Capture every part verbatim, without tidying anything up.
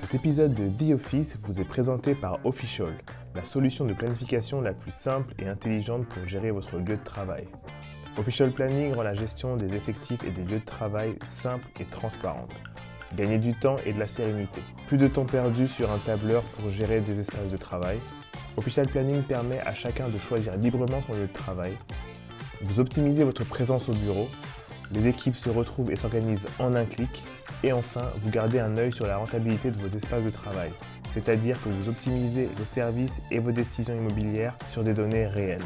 Cet épisode de The Office vous est présenté par Offishall, la solution de planification la plus simple et intelligente pour gérer votre lieu de travail. Offishall Planning rend la gestion des effectifs et des lieux de travail simple et transparente. Gagnez du temps et de la sérénité. Plus de temps perdu sur un tableur pour gérer des espaces de travail. Offishall Planning permet à chacun de choisir librement son lieu de travail. Vous optimisez votre présence au bureau. Les équipes se retrouvent et s'organisent en un clic. Et enfin, vous gardez un œil sur la rentabilité de vos espaces de travail, c'est-à-dire que vous optimisez vos services et vos décisions immobilières sur des données réelles.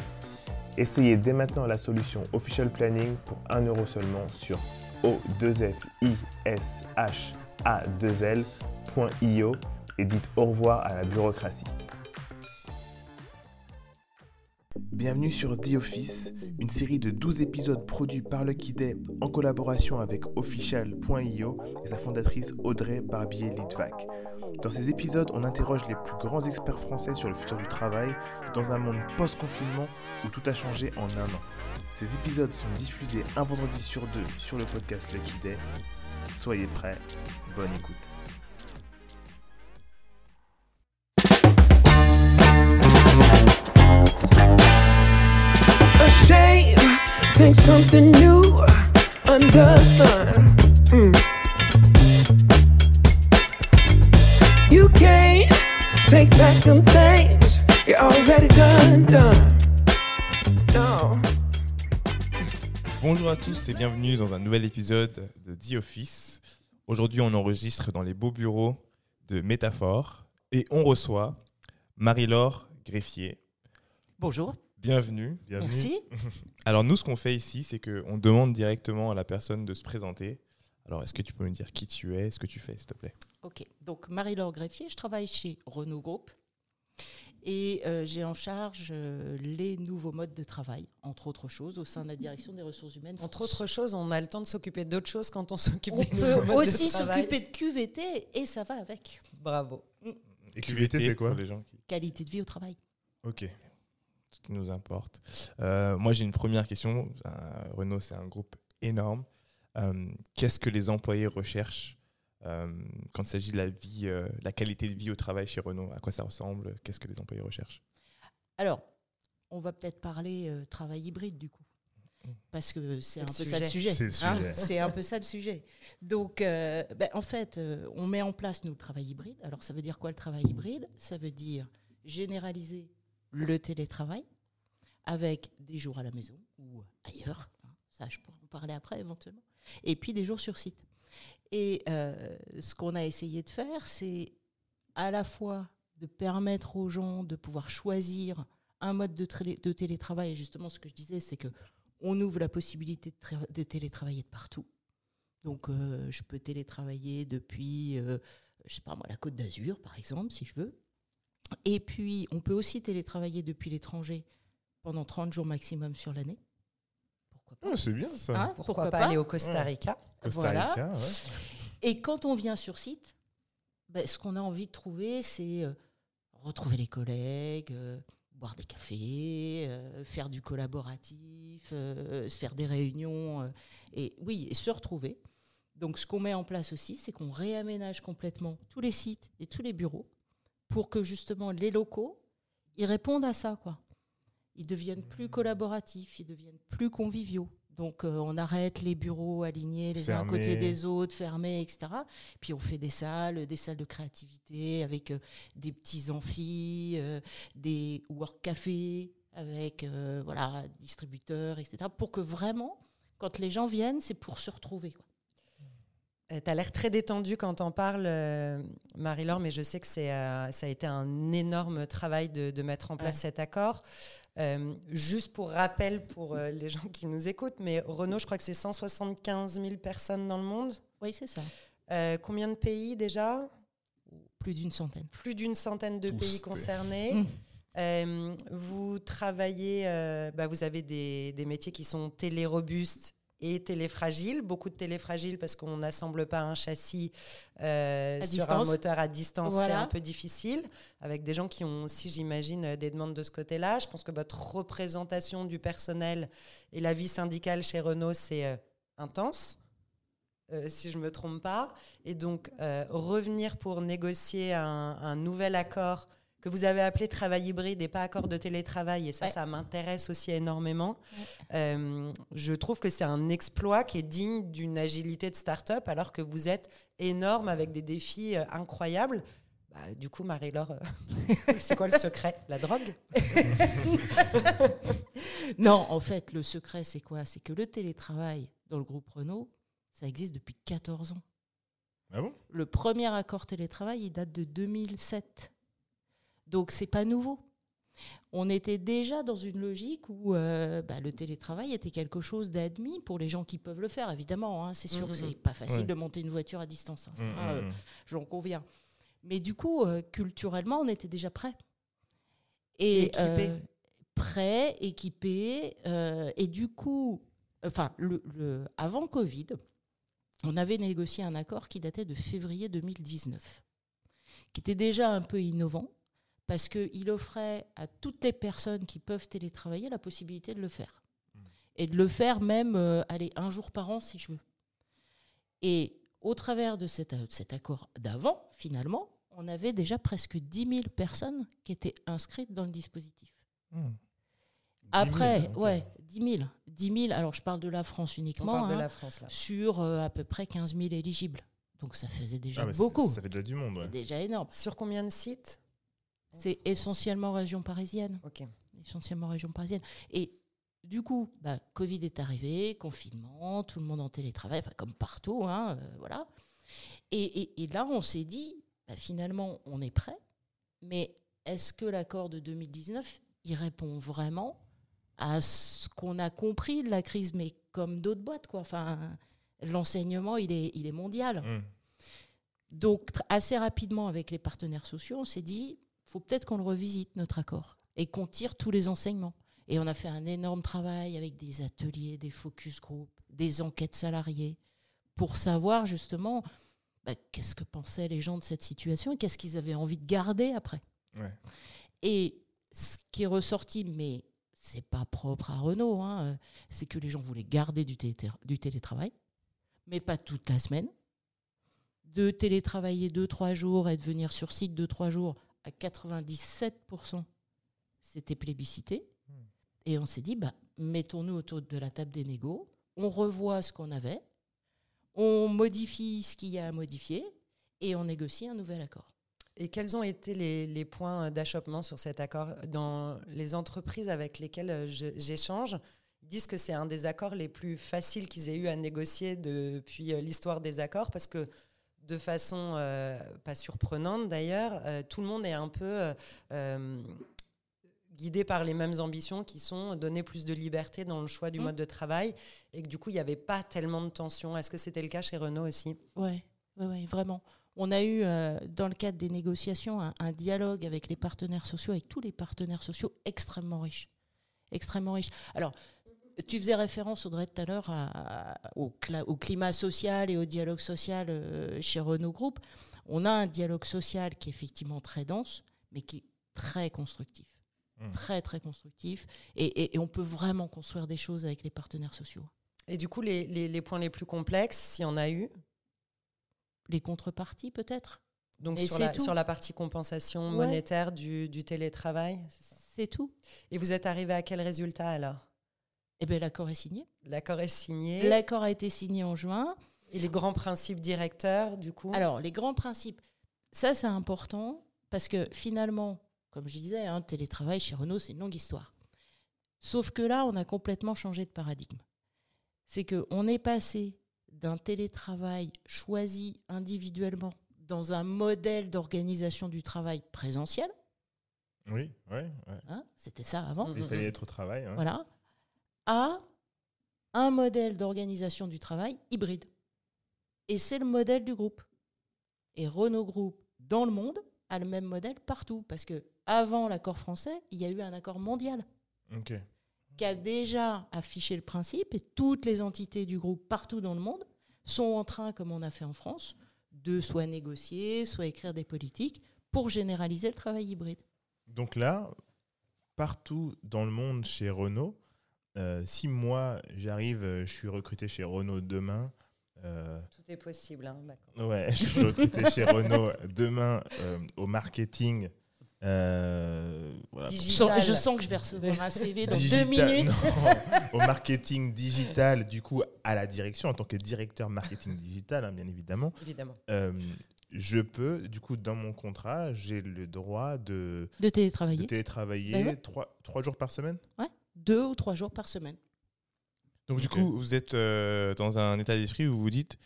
Essayez dès maintenant la solution Offishall Planning pour un euro seulement sur o deux f i s h a deux l point i o et dites au revoir à la bureaucratie. Bienvenue sur The Office, une série de douze épisodes produits par Le Kidet en collaboration avec Offishall point i o et sa fondatrice Audrey Barbier-Litvac. Dans ces épisodes, on interroge les plus grands experts français sur le futur du travail dans un monde post-confinement où tout a changé en un an. Ces épisodes sont diffusés un vendredi sur deux sur le podcast Le Kidet. Soyez prêts, bonne écoute. Shame, think something new under sun. Mm. You can't take back them things you already done, done. No. Bonjour à tous et bienvenue dans un nouvel épisode de The Office. Aujourd'hui, on enregistre dans les beaux bureaux de Métaphore et on reçoit Marie-Laure Greffier. Bonjour. Bienvenue. Bienvenue. Merci. Alors nous, ce qu'on fait ici, c'est qu'on demande directement à la personne de se présenter. Alors, est-ce que tu peux nous dire qui tu es, ce que tu fais, s'il te plaît? Ok. Donc, Marie-Laure Greffier, je travaille chez Renault Group et euh, j'ai en charge euh, les nouveaux modes de travail, entre autres choses, au sein de la direction des ressources humaines. Entre autres choses, on a le temps de s'occuper d'autres choses quand on s'occupe on des nouveaux modes de travail. On peut aussi s'occuper de Q V T et ça va avec. Bravo. Mmh. Et Q V T, c'est quoi pour les gens qui... Qualité de vie au travail. Ok. Ce qui nous importe. Euh, moi, j'ai une première question. Euh, Renault, c'est un groupe énorme. Euh, qu'est-ce que les employés recherchent euh, quand il s'agit de la vie, euh, la qualité de vie au travail chez Renault? À quoi ça ressemble? Qu'est-ce que les employés recherchent? Alors, on va peut-être parler euh, travail hybride, du coup. Parce que c'est, c'est un peu sujet. ça le sujet. C'est, le sujet. Hein c'est un peu ça le sujet. Donc, euh, ben, en fait, euh, on met en place, nous, le travail hybride. Alors, ça veut dire quoi, le travail hybride? Ça veut dire généraliser le télétravail, avec des jours à la maison ou ailleurs, ça je pourrais en parler après éventuellement, et puis des jours sur site. Et euh, ce qu'on a essayé de faire, c'est à la fois de permettre aux gens de pouvoir choisir un mode de, tra- de télétravail, et justement ce que je disais, c'est qu'on ouvre la possibilité de, tra- de télétravailler de partout. Donc euh, je peux télétravailler depuis, euh, je sais pas moi, la Côte d'Azur par exemple, si je veux. Et puis, on peut aussi télétravailler depuis l'étranger pendant trente jours maximum sur l'année. Pourquoi pas? Oh, c'est bien ça. Hein, pourquoi, pourquoi pas, pas aller au Costa Rica? Ouais. Costa Rica, voilà. Ouais. Et quand on vient sur site, bah, ce qu'on a envie de trouver, c'est euh, retrouver les collègues, euh, boire des cafés, euh, faire du collaboratif, euh, se faire des réunions. Euh, et oui, et se retrouver. Donc, ce qu'on met en place aussi, c'est qu'on réaménage complètement tous les sites et tous les bureaux, pour que justement les locaux, ils répondent à ça, quoi. Ils deviennent plus collaboratifs, ils deviennent plus conviviaux. Donc euh, on arrête les bureaux alignés les fermés. uns à côté des autres, fermés, et cetera. Puis on fait des salles, des salles de créativité avec euh, des petits amphis, euh, des work cafés avec euh, voilà, distributeurs, et cetera. Pour que vraiment, quand les gens viennent, c'est pour se retrouver, quoi. Tu as l'air très détendue quand on parle, euh, Marie-Laure, mais je sais que c'est, euh, ça a été un énorme travail de, de mettre en place ouais. cet accord. Euh, juste pour rappel, pour euh, les gens qui nous écoutent, mais Renault, je crois que c'est cent soixante-quinze mille personnes dans le monde. Oui, c'est ça. Euh, combien de pays déjà? Plus d'une centaine. Plus d'une centaine de Tous pays concernés. Mmh. Euh, vous travaillez, euh, bah, vous avez des, des métiers qui sont télérobustes et téléfragile, beaucoup de téléfragile parce qu'on n'assemble pas un châssis euh, sur distance. Un moteur à distance, voilà. C'est un peu difficile, avec des gens qui ont aussi, j'imagine, des demandes de ce côté-là. Je pense que votre représentation du personnel et la vie syndicale chez Renault, c'est euh, intense. euh, si je ne me trompe pas. Et donc, euh, revenir pour négocier un, un nouvel accord que vous avez appelé travail hybride et pas accord de télétravail, et ça, ouais. ça m'intéresse aussi énormément. Ouais. Euh, je trouve que c'est un exploit qui est digne d'une agilité de start-up, alors que vous êtes énorme avec des défis euh, incroyables. Bah, du coup, Marie-Laure, euh, c'est quoi le secret ? La drogue ? Non, en fait, le secret, c'est quoi ? C'est que le télétravail dans le groupe Renault, ça existe depuis quatorze ans. Ah bon ? Le premier accord télétravail, il date de deux mille sept. Donc, ce n'est pas nouveau. On était déjà dans une logique où euh, bah, le télétravail était quelque chose d'admis pour les gens qui peuvent le faire, évidemment. Hein, c'est sûr que mmh, ce n'est pas facile ouais. de monter une voiture à distance. Hein, ça, mmh, euh, j'en conviens. Mais du coup, euh, culturellement, on était déjà prêts. Et, équipés. Euh, prêts, équipés. Euh, et du coup, enfin, le, le, avant Covid, on avait négocié un accord qui datait de février deux mille dix-neuf, qui était déjà un peu innovant, parce qu'il offrait à toutes les personnes qui peuvent télétravailler la possibilité de le faire. Mmh. Et de le faire même, euh, allez, un jour par an, si je veux. Et au travers de cet, cet accord d'avant, finalement, on avait déjà presque dix mille personnes qui étaient inscrites dans le dispositif. Mmh. Après, dix mille, ouais, dix mille. dix mille, alors je parle de la France uniquement, on parle hein, de la France, là. Sur euh, à peu près quinze mille éligibles. Donc ça faisait déjà ah bah beaucoup. Ça fait déjà du monde. Ouais. Déjà énorme. Sur combien de sites ? C'est essentiellement région parisienne. Okay. Essentiellement région parisienne. Et du coup, bah, Covid est arrivé, confinement, tout le monde en télétravail, enfin comme partout, hein, euh, voilà. Et, et, et là, on s'est dit, bah, finalement, on est prêt, mais est-ce que l'accord de deux mille dix-neuf, il répond vraiment à ce qu'on a compris de la crise, mais comme d'autres boîtes, quoi. Enfin, l'enseignement, il est, il est mondial. Mmh. Donc, tr- assez rapidement, avec les partenaires sociaux, on s'est dit, il faut peut-être qu'on le revisite, notre accord, et qu'on tire tous les enseignements. Et on a fait un énorme travail avec des ateliers, des focus group, des enquêtes salariées, pour savoir justement bah, qu'est-ce que pensaient les gens de cette situation et qu'est-ce qu'ils avaient envie de garder après. Ouais. Et ce qui est ressorti, mais ce n'est pas propre à Renault, hein, c'est que les gens voulaient garder du, télétra- du télétravail, mais pas toute la semaine. De télétravailler deux trois jours et de venir sur site deux trois jours, à quatre-vingt-dix-sept pour cent, c'était plébiscité. Et on s'est dit, bah, mettons-nous autour de la table des négos, on revoit ce qu'on avait, on modifie ce qu'il y a à modifier et on négocie un nouvel accord. Et quels ont été les, les points d'achoppement sur cet accord ? Dans les entreprises avec lesquelles je, j'échange, ils disent que c'est un des accords les plus faciles qu'ils aient eu à négocier depuis l'histoire des accords, parce que de façon euh, pas surprenante d'ailleurs, euh, tout le monde est un peu... Euh, guidés par les mêmes ambitions qui sont donner plus de liberté dans le choix du mmh. mode de travail, et que du coup, il n'y avait pas tellement de tensions. Est-ce que c'était le cas chez Renault aussi ? Oui, ouais, ouais, vraiment. On a eu, euh, dans le cadre des négociations, un, un dialogue avec les partenaires sociaux, avec tous les partenaires sociaux, extrêmement riche. Extrêmement riche. Alors, tu faisais référence, Audrey, tout à l'heure, à, à, au, cla- au climat social et au dialogue social euh, chez Renault Group. On a un dialogue social qui est effectivement très dense, mais qui est très constructif. Très, très constructif. Et, et, et on peut vraiment construire des choses avec les partenaires sociaux. Et du coup, les, les, les points les plus complexes, s'il y en a eu ? Les contreparties, peut-être. Donc, sur la, sur la partie compensation ouais. monétaire du, du télétravail, c'est ça ? C'est tout. Et vous êtes arrivé à quel résultat, alors ? Eh bien, l'accord est signé. L'accord est signé. L'accord a été signé en juin. Et les grands principes directeurs, du coup ? Alors, les grands principes, ça, c'est important, parce que, finalement... Comme je disais, hein, télétravail chez Renault, c'est une longue histoire. Sauf que là, on a complètement changé de paradigme. C'est qu'on est passé d'un télétravail choisi individuellement dans un modèle d'organisation du travail présentiel. Oui, oui. Ouais. Hein, c'était ça avant. Il fallait être au travail. Hein. Voilà. À un modèle d'organisation du travail hybride. Et c'est le modèle du groupe. Et Renault Group, dans le monde, a le même modèle partout. Parce que avant l'accord français, il y a eu un accord mondial okay. qui a déjà affiché le principe, et toutes les entités du groupe partout dans le monde sont en train, comme on a fait en France, de soit négocier, soit écrire des politiques pour généraliser le travail hybride. Donc là, partout dans le monde chez Renault, euh, si moi, j'arrive, je suis recruté chez Renault demain, Euh, Tout est possible. Hein, d'accord. Ouais, je suis recruté chez Renault demain euh, au marketing. Euh, voilà. je, sens, je sens que je vais recevoir un C V dans digital, deux minutes. Non, au marketing digital, du coup, à la direction, en tant que directeur marketing digital, hein, bien évidemment. Évidemment. Euh, je peux, du coup, dans mon contrat, j'ai le droit de, de télétravailler, de télétravailler ben ouais. trois, trois jours par semaine. Ouais, deux ou trois jours par semaine. Donc, okay. Du coup, vous êtes euh, dans un état d'esprit où vous vous dites,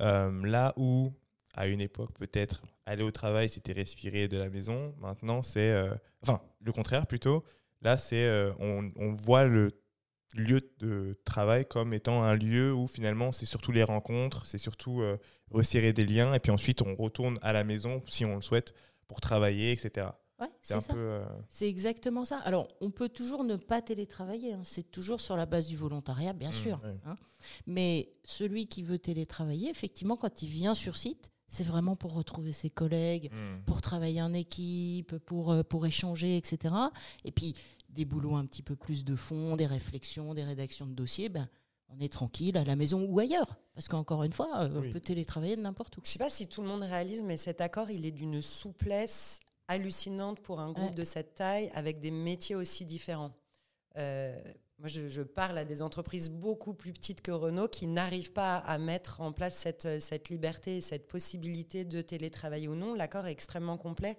euh, là où, à une époque, peut-être, aller au travail, c'était respirer de la maison. Maintenant, c'est... Euh, enfin, le contraire, plutôt. Là, c'est euh, on, on voit le lieu de travail comme étant un lieu où, finalement, c'est surtout les rencontres, c'est surtout euh, resserrer des liens. Et puis ensuite, on retourne à la maison, si on le souhaite, pour travailler, et cetera. Ouais, c'est, c'est un ça. Peu, euh... c'est exactement ça. Alors, on peut toujours ne pas télétravailler. Hein. C'est toujours sur la base du volontariat, bien mmh, sûr. Oui. Hein. Mais celui qui veut télétravailler, effectivement, quand il vient sur site, c'est vraiment pour retrouver ses collègues, mmh. pour travailler en équipe, pour, pour échanger, et cetera. Et puis, des boulots un petit peu plus de fond, des réflexions, des rédactions de dossiers, ben, on est tranquille à la maison ou ailleurs. Parce qu'encore une fois, euh, oui. on peut télétravailler de n'importe où. Je ne sais pas si tout le monde réalise, mais cet accord, il est d'une souplesse hallucinante pour un groupe ouais. de cette taille, avec des métiers aussi différents. Euh, moi, je, je parle à des entreprises beaucoup plus petites que Renault qui n'arrivent pas à mettre en place cette, cette liberté, cette possibilité de télétravailler ou non. L'accord est extrêmement complet.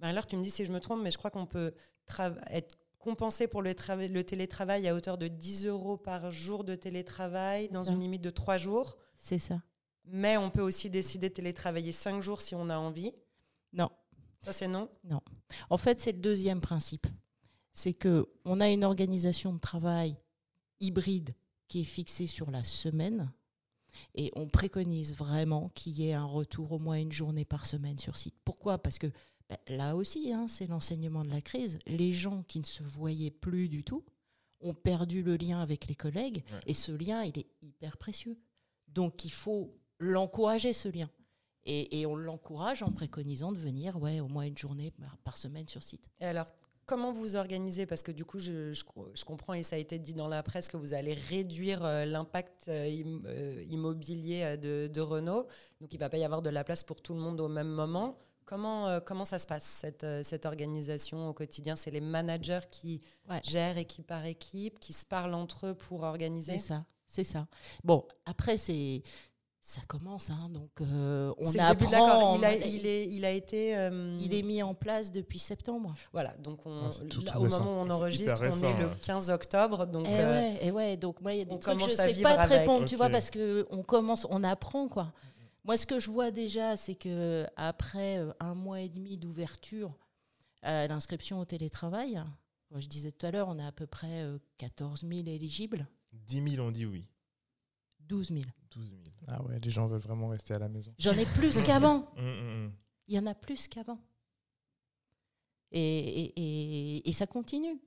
Marie-Laure, tu me dis si je me trompe, mais je crois qu'on peut tra- être compensé pour le, tra- le télétravail à hauteur de dix euros par jour de télétravail dans une limite de trois jours. C'est ça. Mais on peut aussi décider de télétravailler cinq jours si on a envie. Non. Ça, c'est non ? Non. En fait, c'est le deuxième principe. C'est qu'on a une organisation de travail hybride qui est fixée sur la semaine et on préconise vraiment qu'il y ait un retour au moins une journée par semaine sur site. Pourquoi ? Parce que ben, là aussi, hein, c'est l'enseignement de la crise. Les gens qui ne se voyaient plus du tout ont perdu le lien avec les collègues ouais. et ce lien, il est hyper précieux. Donc, il faut l'encourager, ce lien. Et, et on l'encourage en préconisant de venir ouais, au moins une journée par, par semaine sur site. Et alors, comment vous organisez ? Parce que du coup, je, je, je comprends, et ça a été dit dans la presse, que vous allez réduire euh, l'impact euh, immobilier de, de Renault. Donc, il ne va pas y avoir de la place pour tout le monde au même moment. Comment, euh, comment ça se passe, cette, euh, cette organisation au quotidien ? C'est les managers qui ouais. gèrent équipe par équipe, qui se parlent entre eux pour organiser ? C'est ça, c'est ça. Bon, après, c'est... Ça commence, hein, donc euh, on apprend. Il a, il est, il a été, euh, il est mis en place depuis septembre. Voilà, donc on, non, tout, là, tout au récent. Moment où on enregistre, on récent, est le quinze octobre, donc. Et euh, ouais, et ouais, donc moi il y a des trucs je sais pas te répondre, okay. tu vois, parce que on commence, on apprend quoi. Moi, ce que je vois déjà, c'est que après un mois et demi d'ouverture, à l'inscription au télétravail, moi, je disais tout à l'heure, on a à peu près quatorze mille éligibles. dix mille ont dit oui. douze mille. douze mille. Ah ouais, les gens veulent vraiment rester à la maison. J'en ai plus qu'avant. Il y en a plus qu'avant. Et, et, et, et ça continue.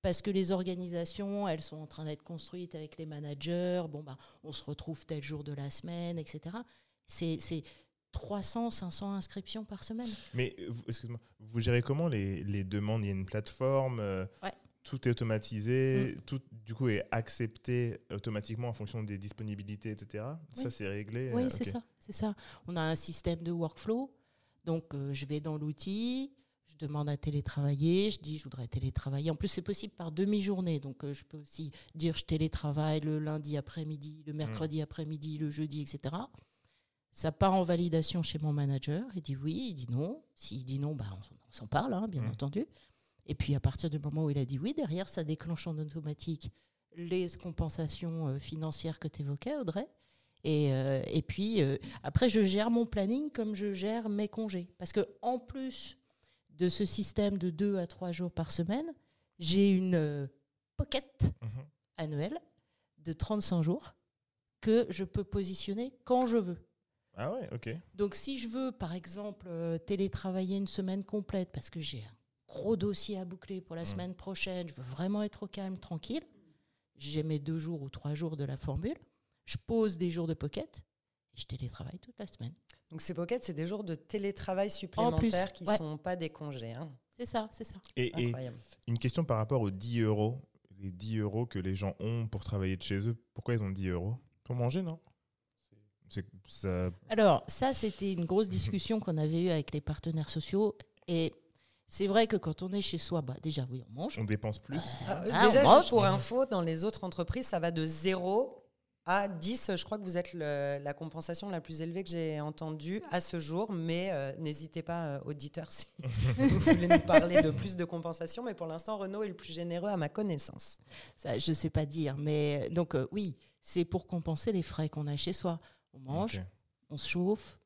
Parce que les organisations, elles sont en train d'être construites avec les managers. Bon, bah, on se retrouve tel jour de la semaine, et cetera. C'est, c'est trois cents, cinq cents inscriptions par semaine. Mais, excuse-moi, vous gérez comment les, les demandes ? Il y a une plateforme euh... ouais. Tout est automatisé, mmh. tout du coup est accepté automatiquement en fonction des disponibilités, et cetera. Oui. Ça, c'est réglé. Oui, euh, c'est, okay. ça, c'est ça. On a un système de workflow. Donc, euh, je vais dans l'outil, je demande à télétravailler, je dis je voudrais télétravailler. En plus, c'est possible par demi-journée. Donc, euh, je peux aussi dire je télétravaille le lundi après-midi, le mercredi mmh. après-midi, le jeudi, et cetera. Ça part en validation chez mon manager. Il dit oui, il dit non. S'il dit non, bah, on, on s'en parle, hein, bien mmh. entendu. Et puis, à partir du moment où il a dit oui, derrière, ça déclenche en automatique les compensations financières que tu évoquais, Audrey. Et, euh, et puis, euh, après, je gère mon planning comme je gère mes congés. Parce qu'en plus de ce système de deux à trois jours par semaine, j'ai une euh, pocket mmh. annuelle de trente-cinq jours que je peux positionner quand je veux. Ah ouais, ok. Donc, si je veux, par exemple, euh, télétravailler une semaine complète parce que j'ai un gros dossier à boucler pour la mmh. semaine prochaine, je veux vraiment être au calme, tranquille, j'ai mes deux jours ou trois jours de la formule, je pose des jours de pocket et je télétravaille toute la semaine. Donc ces pockets, c'est des jours de télétravail supplémentaires qui ne ouais. sont pas des congés. Hein. C'est ça, c'est ça. Et, et une question par rapport aux dix euros, les dix euros que les gens ont pour travailler de chez eux, pourquoi ils ont dix euros ? Pour manger, non ? C'est, ça... Alors, ça, c'était une grosse discussion qu'on avait eue avec les partenaires sociaux. Et c'est vrai que quand on est chez soi, bah, déjà, oui, on mange. On dépense plus. Euh, ah, déjà, juste mange. Pour info, dans les autres entreprises, ça va de zéro à dix. Je crois que vous êtes le, la compensation la plus élevée que j'ai entendue à ce jour. Mais euh, n'hésitez pas, euh, auditeurs, si vous voulez nous parler de plus de compensation. Mais pour l'instant, Renault est le plus généreux à ma connaissance. Ça, je ne sais pas dire. Mais, donc, euh, oui, c'est pour compenser les frais qu'on a chez soi. On mange, okay. On se chauffe,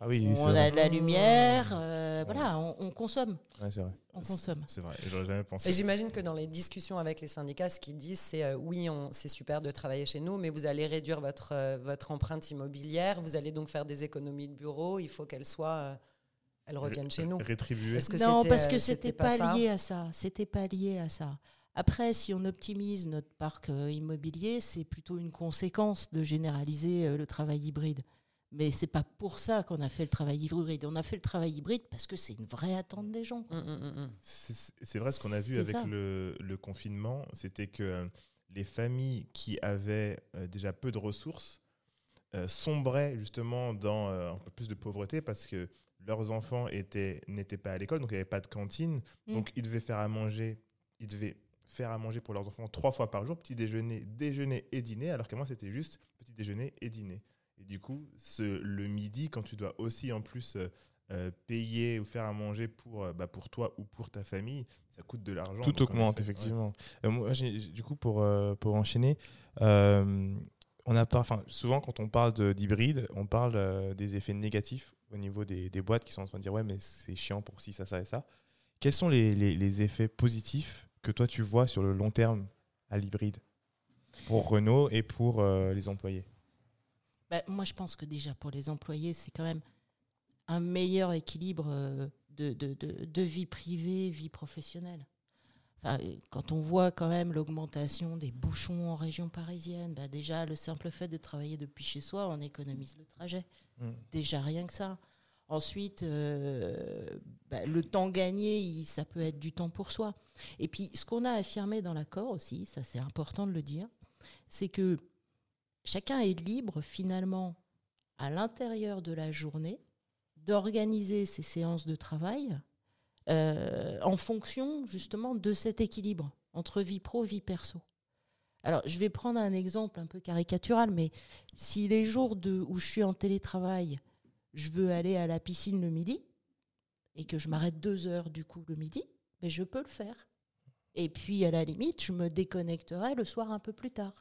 ah oui, on a de la lumière, euh, ouais. Voilà, on, on consomme. Ouais, c'est vrai. On consomme. C'est vrai, j'aurais jamais pensé. Et j'imagine que dans les discussions avec les syndicats, ce qu'ils disent, c'est euh, oui, on, c'est super de travailler chez nous, mais vous allez réduire votre, euh, votre empreinte immobilière, vous allez donc faire des économies de bureau, il faut qu'elles soient, euh, elles reviennent chez nous. Rétribuées. Non, parce que c'était pas lié à ça. C'était pas lié à ça. Après, si on optimise notre parc euh, immobilier, c'est plutôt une conséquence de généraliser euh, le travail hybride. Mais ce n'est pas pour ça qu'on a fait le travail hybride. On a fait le travail hybride parce que c'est une vraie attente des gens. Mmh, mmh, mmh. C'est, c'est vrai, ce qu'on a vu c'est avec le, le confinement, c'était que euh, les familles qui avaient euh, déjà peu de ressources euh, sombraient justement dans euh, un peu plus de pauvreté parce que leurs enfants étaient, n'étaient pas à l'école, donc il n'y avait pas de cantine. Mmh. Donc ils devaient faire à manger, ils devaient... faire à manger pour leurs enfants trois fois par jour, petit déjeuner, déjeuner et dîner, alors qu'à moi, c'était juste petit déjeuner et dîner. Et du coup, ce, le midi, quand tu dois aussi en plus euh, payer ou faire à manger pour, euh, bah, pour toi ou pour ta famille, ça coûte de l'argent. Tout augmente, effectivement. Ouais. Euh, moi, j'ai, j'ai, du coup, pour, euh, pour enchaîner, euh, on a pas, enfin, souvent, quand on parle de, d'hybride, on parle euh, des effets négatifs au niveau des, des boîtes qui sont en train de dire « ouais, mais c'est chiant pour ci, ça, ça et ça ». Quels sont les, les, les effets positifs que toi tu vois sur le long terme à l'hybride pour Renault et pour euh, les employés? Bah, moi je pense que déjà pour les employés c'est quand même un meilleur équilibre euh, de, de, de, de vie privée, vie professionnelle. Enfin, quand on voit quand même l'augmentation des bouchons en région parisienne, bah déjà le simple fait de travailler depuis chez soi, on économise le trajet. Mmh. Déjà rien que ça. Ensuite, euh, bah, le temps gagné, il, ça peut être du temps pour soi. Et puis, ce qu'on a affirmé dans l'accord aussi, ça c'est important de le dire, c'est que chacun est libre finalement, à l'intérieur de la journée, d'organiser ses séances de travail euh, en fonction justement de cet équilibre entre vie pro, vie perso. Alors, je vais prendre un exemple un peu caricatural, mais si les jours de, où je suis en télétravail, je veux aller à la piscine le midi et que je m'arrête deux heures du coup le midi, mais je peux le faire. Et puis, à la limite, je me déconnecterai le soir un peu plus tard.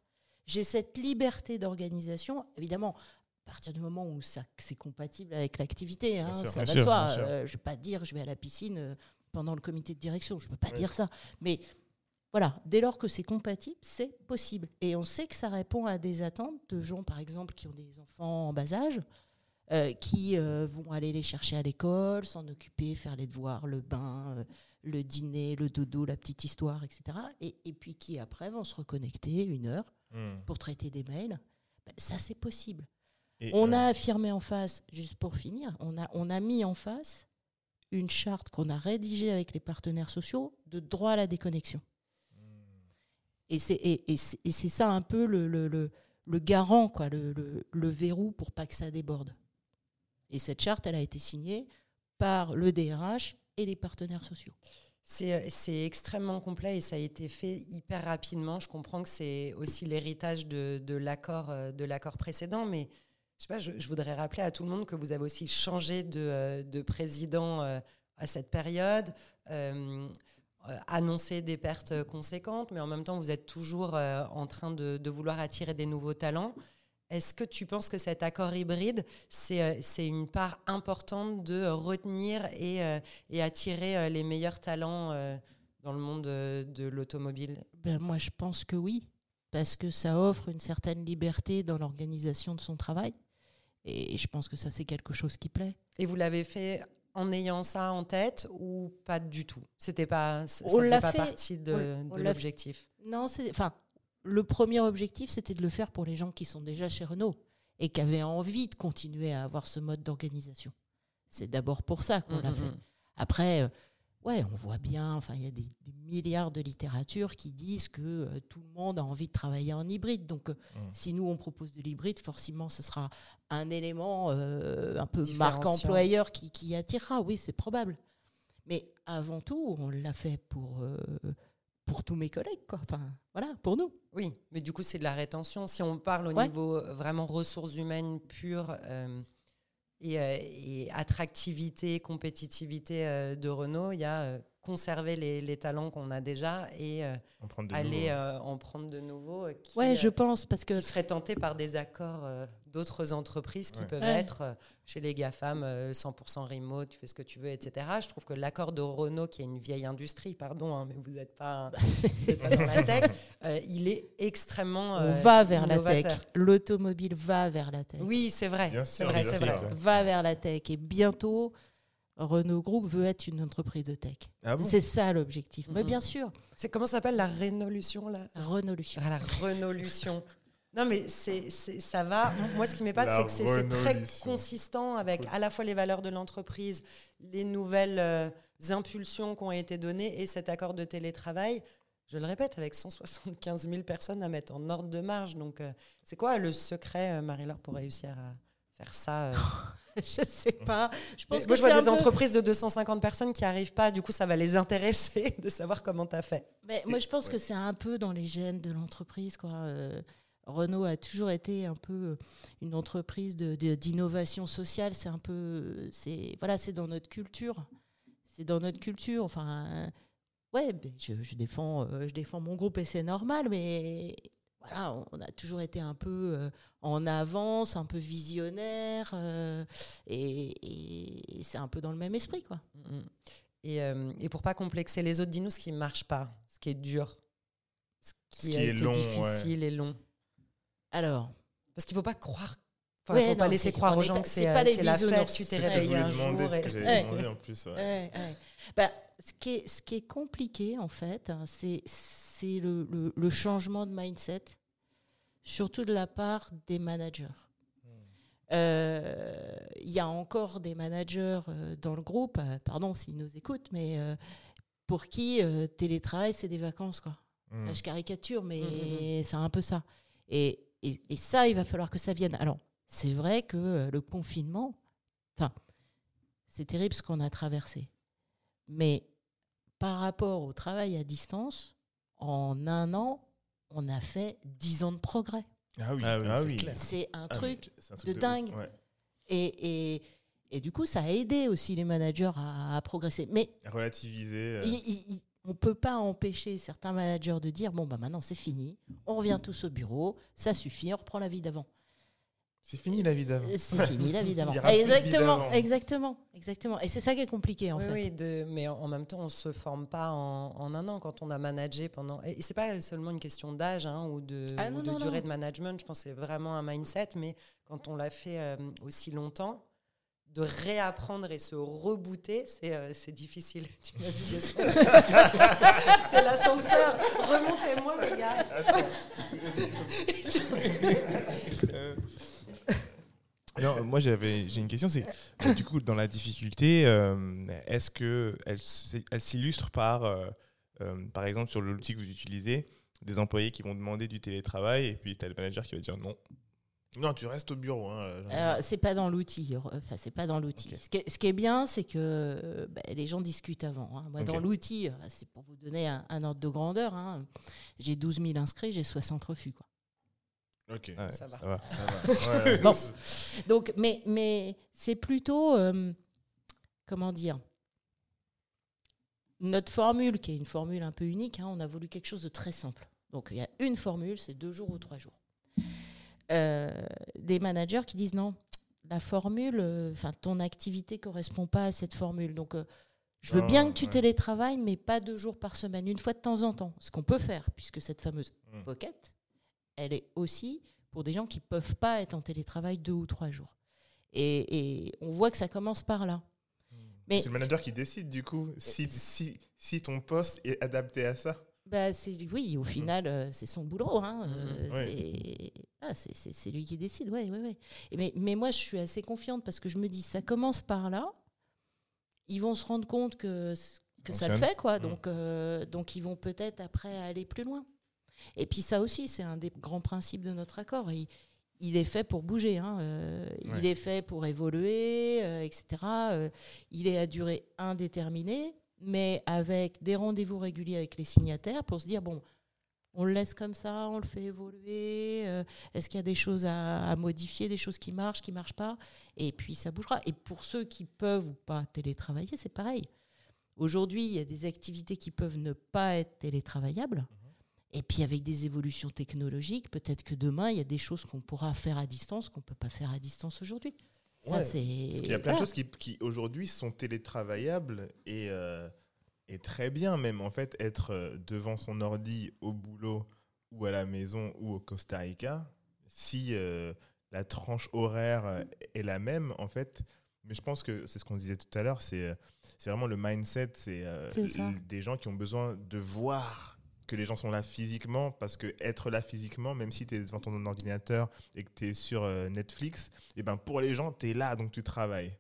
J'ai cette liberté d'organisation, évidemment, à partir du moment où ça, c'est compatible avec l'activité. Hein, sûr, ça va sûr, de soi. Euh, je ne vais pas dire je vais à la piscine pendant le comité de direction, je ne peux pas oui. dire ça. Mais voilà, dès lors que c'est compatible, c'est possible. Et on sait que ça répond à des attentes de gens, par exemple, qui ont des enfants en bas âge, Euh, qui euh, vont aller les chercher à l'école, s'en occuper, faire les devoirs, le bain, euh, le dîner, le dodo, la petite histoire, et cetera. Et, et puis qui, après, vont se reconnecter une heure mmh. pour traiter des mails. Ben, ça, c'est possible. Et on euh... a affirmé en face, juste pour finir, on a, on a mis en face une charte qu'on a rédigée avec les partenaires sociaux de droit à la déconnexion. Mmh. Et, c'est, et, et, c'est, et c'est ça un peu le, le, le, le garant, quoi, le, le, le verrou pour pas que ça déborde. Et cette charte, elle a été signée par le D R H et les partenaires sociaux. C'est, c'est extrêmement complet et ça a été fait hyper rapidement. Je comprends que c'est aussi l'héritage de, de, l'accord, de l'accord précédent, mais je sais pas, je, je voudrais rappeler à tout le monde que vous avez aussi changé de, de président à cette période, euh, annoncé des pertes conséquentes, mais en même temps, vous êtes toujours en train de, de vouloir attirer des nouveaux talents. Est-ce que tu penses que cet accord hybride, c'est, c'est une part importante de retenir et, et attirer les meilleurs talents dans le monde de l'automobile ? Ben moi, je pense que oui, parce que ça offre une certaine liberté dans l'organisation de son travail. Et je pense que ça, c'est quelque chose qui plaît. Et vous l'avez fait en ayant ça en tête ou pas du tout ? C'était pas, ça ne faisait pas partie de, de l'objectif ? Non, c'est... Enfin, le premier objectif, c'était de le faire pour les gens qui sont déjà chez Renault et qui avaient envie de continuer à avoir ce mode d'organisation. C'est d'abord pour ça qu'on mmh, l'a fait. Après, ouais, on voit bien, enfin, il y a des, des milliards de littératures qui disent que euh, tout le monde a envie de travailler en hybride. Donc, euh, mmh. si nous, on propose de l'hybride, forcément, ce sera un élément euh, un peu marque employeur qui, qui attirera. Oui, c'est probable. Mais avant tout, on l'a fait pour... Euh, pour tous mes collègues, quoi. Enfin, voilà, pour nous. Oui, mais du coup, c'est de la rétention. Si on parle au ouais. niveau vraiment ressources humaines pures euh, et, euh, et attractivité, compétitivité euh, de Renault, il y a euh, conserver les, les talents qu'on a déjà et euh, en aller euh, en prendre de nouveaux. Euh, oui, euh, je pense, parce que... Qui seraient tentés par des accords euh, d'autres entreprises qui ouais. peuvent ouais. être, euh, chez les GAFAM, euh, cent pour cent remote, tu fais ce que tu veux, et cetera. Je trouve que l'accord de Renault, qui est une vieille industrie, pardon, hein, mais vous n'êtes pas, pas dans la tech, euh, il est extrêmement euh, On va vers innovateur. La tech. L'automobile va vers la tech. Oui, c'est vrai. Bien c'est sûr, vrai, bien c'est sûr, vrai. Ouais. Va vers la tech. Et bientôt... Renault Group veut être une entreprise de tech. Ah bon, c'est ça l'objectif. Mmh. Mais bien sûr. C'est comment ça s'appelle la rénolution là la... Renolution. Ah, la renolution. Non mais c'est, c'est ça va. Moi ce qui m'épate c'est que c'est, c'est très consistant avec oui. à la fois les valeurs de l'entreprise, les nouvelles euh, impulsions qui ont été données et cet accord de télétravail. Je le répète, avec cent soixante-quinze mille personnes à mettre en ordre de marge. Donc euh, c'est quoi le secret euh, Marie-Laure pour réussir à faire ça euh... Je ne sais pas. Je pense que moi, je vois des peu... entreprises de deux cent cinquante personnes qui n'arrivent pas. Du coup, ça va les intéresser de savoir comment tu as fait. Mais moi, je pense ouais. que c'est un peu dans les gènes de l'entreprise, quoi. Euh, Renault a toujours été un peu une entreprise de, de, d'innovation sociale. C'est un peu... C'est, voilà, c'est dans notre culture. C'est dans notre culture. Enfin, ouais, je, je, défends, je défends mon groupe et c'est normal, mais... Voilà, on a toujours été un peu euh, en avance, un peu visionnaire, euh, et, et c'est un peu dans le même esprit, quoi. Et, euh, et pour pas complexer les autres, dis-nous ce qui marche pas, ce qui est dur, ce qui, ce qui est, est long, difficile ouais. et long. Alors, parce qu'il faut pas croire, enfin, ouais, faut non, pas laisser croire aux gens pas, que c'est, c'est, euh, c'est la fête, tu t'es réveillé un jour. Et... Ce que ouais, demandé ouais, en plus. Ouais. Ouais, ouais. Bah, ce qui est, ce qui est compliqué en fait, hein, c'est c'est le, le, le changement de mindset, surtout de la part des managers. Il mmh. euh, y a encore des managers euh, dans le groupe, euh, pardon s'ils nous écoutent, mais euh, pour qui euh, télétravail, c'est des vacances, quoi. Mmh. Là, je caricature, mais mmh. c'est un peu ça. Et, et, et ça, il va falloir que ça vienne. Alors, c'est vrai que euh, le confinement, enfin, c'est terrible ce qu'on a traversé. Mais par rapport au travail à distance, en un an, on a fait dix ans de progrès. Ah oui, ah oui, ah c'est, oui. C'est, un ah oui c'est un truc de, de dingue. Ouais. Et, et, et du coup, ça a aidé aussi les managers à, à progresser. Mais à relativiser. Euh... Il, il, il, on ne peut pas empêcher certains managers de dire « Bon, bah maintenant, c'est fini. On revient tous au bureau. Ça suffit. On reprend la vie d'avant. » C'est fini la vie d'avant. C'est fini la vie d'avant. Exactement, d'avant. exactement, exactement. Et c'est ça qui est compliqué en oui, fait. Oui, de, mais en même temps, on se forme pas en, en un an quand on a managé pendant. Et c'est pas seulement une question d'âge hein, ou de, ah, non, ou de non, durée non. de management. Je pense que c'est vraiment un mindset. Mais quand on l'a fait euh, aussi longtemps, de réapprendre et se rebooter, c'est euh, c'est difficile. Tu m'as vu descendre. C'est l'ascenseur. Remontez-moi, les gars. Attends. Non, moi j'avais j'ai une question, c'est du coup dans la difficulté, euh, est-ce que elle, elle s'illustre par, euh, euh, par exemple sur l'outil que vous utilisez, des employés qui vont demander du télétravail et puis t'as le manager qui va dire non, non tu restes au bureau. Hein, Alors c'est pas dans l'outil, enfin c'est pas dans l'outil. Okay. Ce, qui est, ce qui est bien, c'est que bah, les gens discutent avant. Hein. Moi okay. dans l'outil, c'est pour vous donner un, un ordre de grandeur. Hein. J'ai douze mille inscrits, j'ai soixante refus quoi. Ok, ouais, ça va. Ça va, ça va. Ouais. Bon. Donc, mais, mais c'est plutôt, euh, comment dire, notre formule, qui est une formule un peu unique, hein, on a voulu quelque chose de très simple. Donc, il y a une formule, c'est deux jours ou trois jours. Euh, des managers qui disent non, la formule, enfin, euh, ton activité ne correspond pas à cette formule. Donc, euh, je veux oh, bien que tu ouais. télétravailles, mais pas deux jours par semaine, une fois de temps en temps. Ce qu'on peut faire, puisque cette fameuse mmh. pocket, elle est aussi pour des gens qui ne peuvent pas être en télétravail deux ou trois jours. Et, et on voit que ça commence par là. Mmh. Mais c'est le manager qui décide, du coup, si, si, si ton poste est adapté à ça. Bah c'est, oui, au final, mmh. c'est son boulot. Hein. Mmh. C'est, oui. ah, c'est, c'est, c'est lui qui décide, oui. Ouais, ouais. Mais, mais moi, je suis assez confiante parce que je me dis, ça commence par là. Ils vont se rendre compte que... que ça le fait, quoi. Donc, euh, donc ils vont peut-être après aller plus loin. Et puis ça aussi, c'est un des grands principes de notre accord. Il, il est fait pour bouger, hein. euh, ouais. Il est fait pour évoluer, euh, et cetera. Euh, il est à durée indéterminée, mais avec des rendez-vous réguliers avec les signataires pour se dire, bon, on le laisse comme ça, on le fait évoluer, euh, est-ce qu'il y a des choses à, à modifier, des choses qui marchent, qui ne marchent pas, et puis ça bougera. Et pour ceux qui peuvent ou pas télétravailler, c'est pareil. Aujourd'hui, il y a des activités qui peuvent ne pas être télétravaillables. Et puis avec des évolutions technologiques, peut-être que demain, il y a des choses qu'on pourra faire à distance, qu'on ne peut pas faire à distance aujourd'hui. Ouais, ça, c'est... Parce qu'il y a plein ouais. de choses qui, qui, aujourd'hui, sont télétravaillables et, euh, et très bien même. En fait, être devant son ordi au boulot ou à la maison ou au Costa Rica, si euh, la tranche horaire est la même, en fait... Mais je pense que c'est ce qu'on disait tout à l'heure, c'est, c'est vraiment le mindset, c'est, euh, c'est l- des gens qui ont besoin de voir... que les gens sont là physiquement, parce que être là physiquement, même si tu es devant ton ordinateur et que tu es sur euh, Netflix, et ben pour les gens, tu es là, donc tu travailles.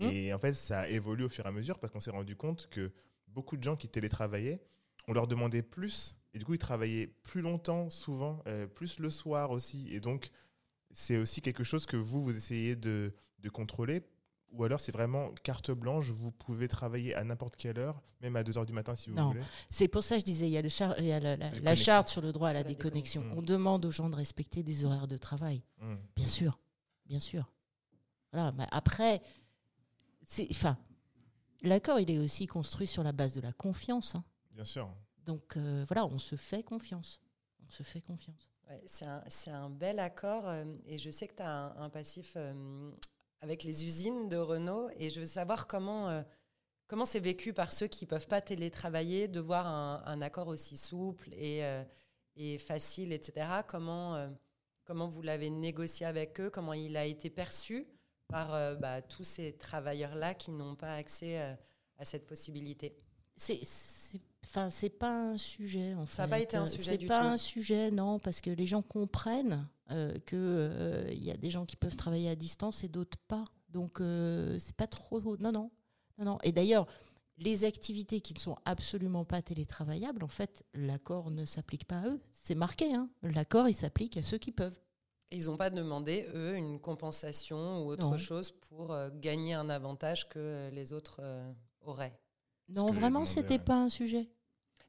Mmh. Et en fait, ça évolue au fur et à mesure, parce qu'on s'est rendu compte que beaucoup de gens qui télétravaillaient, on leur demandait plus, et du coup, ils travaillaient plus longtemps, souvent, euh, plus le soir aussi. Et donc, c'est aussi quelque chose que vous, vous essayez de, de contrôler, ou alors c'est vraiment carte blanche, vous pouvez travailler à n'importe quelle heure, même à deux heures du matin si vous non. voulez. C'est pour ça que je disais, il y a, le char- il y a la, la, la charte sur le droit à la, la déconnexion. déconnexion. Mmh. On demande aux gens de respecter des horaires de travail. Mmh. Bien sûr, bien sûr. Voilà, mais après, c'est, l'accord, il est aussi construit sur la base de la confiance. Hein. Bien sûr. Donc euh, voilà, on se fait confiance. On se fait confiance. Ouais, c'est, un, c'est un bel accord, euh, et je sais que tu as un, un passif... Euh, avec les usines de Renault, et je veux savoir comment, euh, comment c'est vécu par ceux qui ne peuvent pas télétravailler, de voir un, un accord aussi souple et, euh, et facile, et cetera. Comment, euh, comment vous l'avez négocié avec eux, comment il a été perçu par euh, bah, tous ces travailleurs-là qui n'ont pas accès euh, à cette possibilité. C'est, c'est, enfin, c'est pas un sujet, en fait. Ça n'a pas été un sujet c'est du tout. C'est pas un sujet, non, parce que les gens comprennent euh, que euh, y a des gens qui peuvent travailler à distance et d'autres pas. Donc, euh, c'est pas trop... Non, non, non, non. Et d'ailleurs, les activités qui ne sont absolument pas télétravaillables, en fait, l'accord ne s'applique pas à eux. C'est marqué, hein. L'accord, il s'applique à ceux qui peuvent. Ils n'ont pas demandé, eux, une compensation ou autre non. chose pour euh, gagner un avantage que euh, les autres euh, auraient. Non, vraiment, c'était pas un sujet.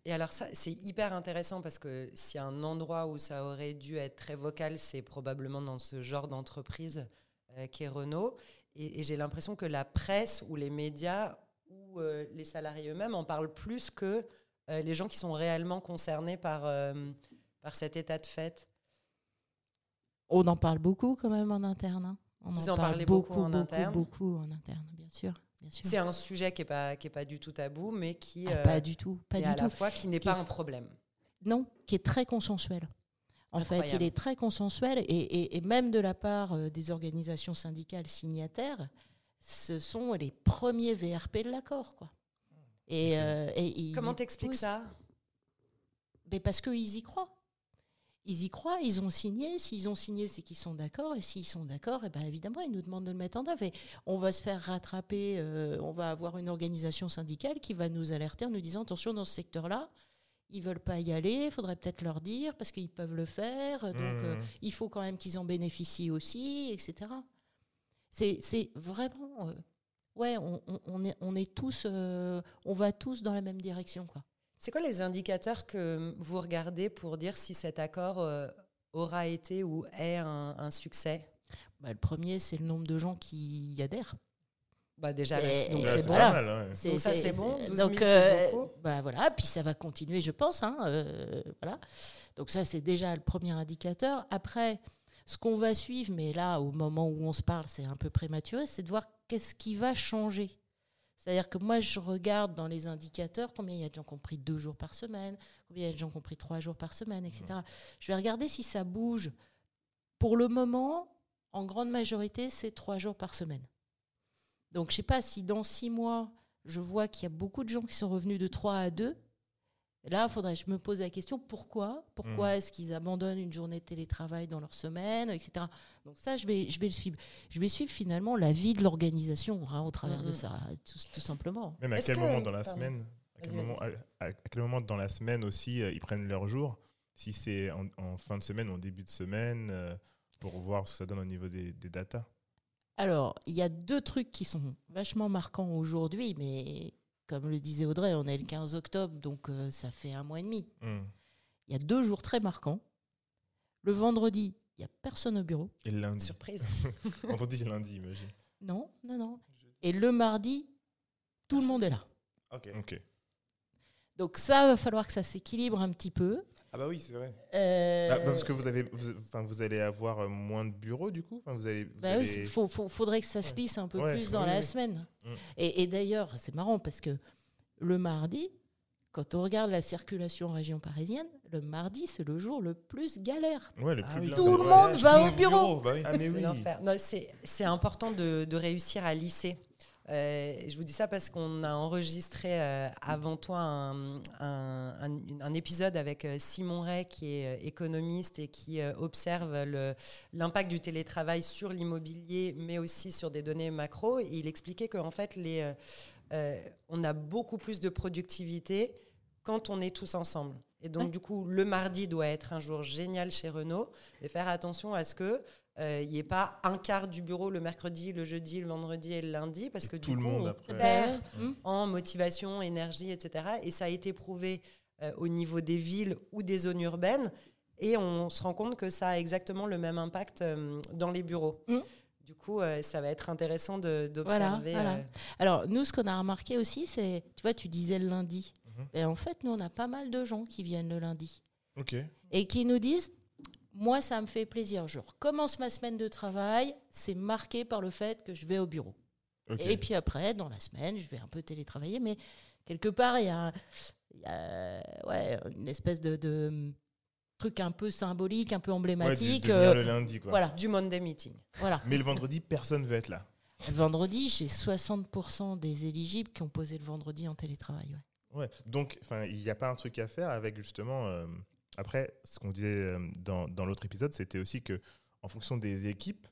Et alors ça, c'est hyper intéressant, parce que s'il y a un endroit où ça aurait dû être très vocal, c'est probablement dans ce genre d'entreprise euh, qu'est Renault. Et, et j'ai l'impression que la presse ou les médias ou euh, les salariés eux-mêmes en parlent plus que euh, les gens qui sont réellement concernés par, euh, par cet état de fait. On en parle beaucoup quand même en interne. Hein. On Vous en, en parlez beaucoup, beaucoup en interne beaucoup, beaucoup en interne, bien sûr. C'est un sujet qui n'est pas, qui est pas du tout tabou, mais qui, ah, euh, pas du tout, pas du à tout. la fois qui n'est qui pas est, un problème. Non, qui est très consensuel. En Incroyable. fait, il est très consensuel, et, et, et même de la part des organisations syndicales signataires, ce sont les premiers V R P de l'accord, quoi. Et, euh, et Comment t'expliques poussent. ça ? Mais parce qu'ils y croient. Ils y croient, ils ont signé. S'ils ont signé, c'est qu'ils sont d'accord. Et s'ils sont d'accord, et ben évidemment, ils nous demandent de le mettre en œuvre. Et on va se faire rattraper, euh, on va avoir une organisation syndicale qui va nous alerter en nous disant, attention, dans ce secteur-là, ils ne veulent pas y aller, il faudrait peut-être leur dire, parce qu'ils peuvent le faire. Donc, mmh. euh, il faut quand même qu'ils en bénéficient aussi, et cetera. C'est, c'est vraiment... Euh, ouais, on, on, est, on est tous... Euh, on va tous dans la même direction, quoi. C'est quoi les indicateurs que vous regardez pour dire si cet accord euh, aura été ou est un, un succès ? Bah, le premier, c'est le nombre de gens qui y adhèrent. Bah, déjà, là, c'est, donc là, c'est, c'est bon. Pas mal, hein. c'est, donc ça, c'est, c'est bon. douze donc, mille, euh, c'est beaucoup. Bah, voilà, puis ça va continuer, je pense. Hein, euh, voilà. Donc ça, c'est déjà le premier indicateur. Après, ce qu'on va suivre, mais là, au moment où on se parle, c'est un peu prématuré, c'est de voir qu'est-ce qui va changer. C'est-à-dire que moi, je regarde dans les indicateurs combien il y a de gens qui ont pris deux jours par semaine, combien il y a de gens qui ont pris trois jours par semaine, et cetera. Mmh. Je vais regarder si ça bouge. Pour le moment, en grande majorité, c'est trois jours par semaine. Donc, je ne sais pas si dans six mois, je vois qu'il y a beaucoup de gens qui sont revenus de trois à deux. Là, faudrait, je me pose la question, pourquoi ? Pourquoi mmh. est-ce qu'ils abandonnent une journée de télétravail dans leur semaine, et cetera. Donc ça, je vais, je vais le suivre. Je vais suivre finalement la vie de l'organisation hein, au travers mmh. de ça, tout, tout simplement. Même à est-ce quel que, moment dans la pardon. semaine ? À quel, moment, à, à quel moment dans la semaine aussi euh, ils prennent leur jour, si c'est en, en fin de semaine ou en début de semaine, euh, pour voir ce que ça donne au niveau des, des datas. Alors, il y a deux trucs qui sont vachement marquants aujourd'hui, mais comme le disait Audrey, on est le quinze octobre, donc euh, ça fait un mois et demi. Il mmh. y a deux jours très marquants. Le vendredi, il n'y a personne au bureau. Et lundi. Surprise. Vendredi, lundi, imagine. Non, non, non. Et le mardi, tout le monde est là. Ok. okay. Donc ça, il va falloir que ça s'équilibre un petit peu. Ah bah oui, c'est vrai. Euh... Bah, bah parce que vous, avez, vous, vous allez avoir moins de bureaux, du coup. Vous allez, vous bah allez... Oui, il faut, faut, faudrait que ça se lisse un peu ouais, plus dans oui, la oui. semaine. Mmh. Et, et d'ailleurs, c'est marrant parce que le mardi, quand on regarde la circulation en région parisienne, le mardi, c'est le jour le plus galère. Ouais, le plus ah oui, tout le monde ouais, va au bureau. bureau bah oui. Ah mais oui. C'est, non, c'est, c'est important de, de réussir à lisser. Euh, je vous dis ça parce qu'on a enregistré euh, avant toi un, un, un, un épisode avec Simon Ray qui est économiste et qui euh, observe le, l'impact du télétravail sur l'immobilier mais aussi sur des données macro, et il expliquait qu'en fait les, euh, on a beaucoup plus de productivité quand on est tous ensemble. Et donc, ouais. du coup, le mardi doit être un jour génial chez Renault. Mais faire attention à ce qu'il n'y euh, ait pas un quart du bureau le mercredi, le jeudi, le vendredi et le lundi. Parce que et du tout coup, le monde on après. perd mmh. en motivation, énergie, et cetera. Et ça a été prouvé euh, au niveau des villes ou des zones urbaines. Et on se rend compte que ça a exactement le même impact euh, dans les bureaux. Mmh. Du coup, euh, ça va être intéressant de, d'observer. Voilà, voilà. Euh... Alors, nous, ce qu'on a remarqué aussi, c'est... Tu vois, tu disais le lundi. Et en fait, nous, on a pas mal de gens qui viennent le lundi. Okay. Et qui nous disent, moi, ça me fait plaisir. Je recommence ma semaine de travail. C'est marqué par le fait que je vais au bureau. Okay. Et puis après, dans la semaine, je vais un peu télétravailler. Mais quelque part, il y a, y a ouais, une espèce de, de truc un peu symbolique, un peu emblématique. Ouais, du, de venir euh, le lundi, quoi. Voilà. Du Monday meeting. Voilà. Mais le vendredi, personne ne veut être là. Le vendredi, j'ai soixante pour cent des éligibles qui ont posé le vendredi en télétravail, ouais. Ouais, donc il n'y a pas un truc à faire avec justement... Euh, après, ce qu'on disait euh, dans, dans l'autre épisode, c'était aussi qu'en fonction des équipes,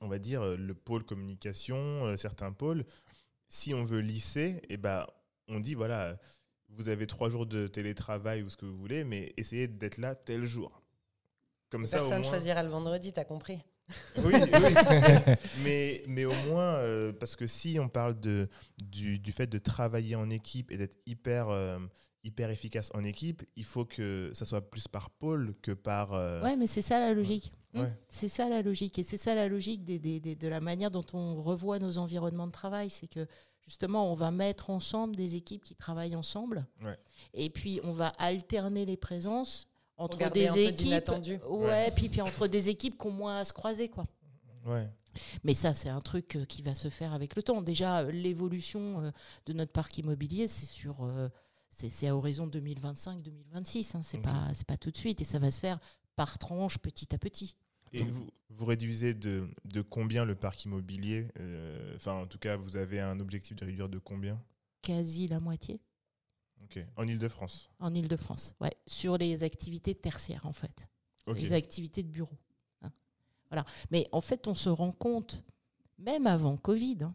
on va dire euh, le pôle communication, euh, certains pôles, si on veut lisser, eh ben, on dit voilà, vous avez trois jours de télétravail ou ce que vous voulez, mais essayez d'être là tel jour. Comme personne ça, au moins... choisira le vendredi, t'as compris. Oui, oui. mais, mais au moins, euh, parce que si on parle de, du, du fait de travailler en équipe et d'être hyper, euh, hyper efficace en équipe, il faut que ça soit plus par pôle que par... Euh... Oui, mais c'est ça la logique. Ouais. Mmh. C'est ça la logique. Et c'est ça la logique des, des, des, de la manière dont on revoit nos environnements de travail. C'est que justement, on va mettre ensemble des équipes qui travaillent ensemble. Ouais. Et puis, on va alterner les présences entre des équipes ouais, ouais. puis puis entre des équipes qui ont moins à se croiser quoi. Ouais. Mais ça c'est un truc qui va se faire avec le temps. Déjà l'évolution de notre parc immobilier, c'est sur c'est, c'est à horizon deux mille vingt-cinq deux mille vingt-six hein, c'est okay. pas c'est pas tout de suite et ça va se faire par tranche petit à petit. Et vous, vous réduisez de, de combien le parc immobilier enfin euh, en tout cas vous avez un objectif de réduire de combien? Quasi la moitié. Okay. En Ile-de-France. En Ile-de-France, ouais. Sur les activités tertiaires, en fait. Okay. Les activités de bureau. Hein. Voilà. Mais en fait, on se rend compte, même avant Covid, hein,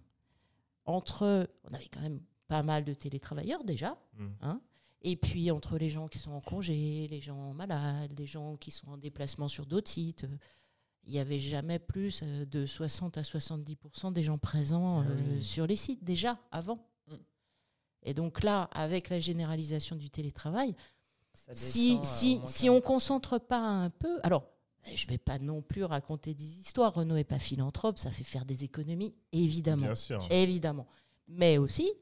entre. On avait quand même pas mal de télétravailleurs déjà. Mmh. Hein, et puis, entre les gens qui sont en congé, les gens malades, les gens qui sont en déplacement sur d'autres sites, il n'y avait jamais plus de soixante à soixante-dix pour cent des gens présents mmh. euh, sur les sites, déjà, avant. Et donc là, avec la généralisation du télétravail, si, si, si on ne concentre pas un peu... Alors, je ne vais pas non plus raconter des histoires. Renault n'est pas philanthrope, ça fait faire des économies, évidemment. Bien sûr. Évidemment. Mais aussi,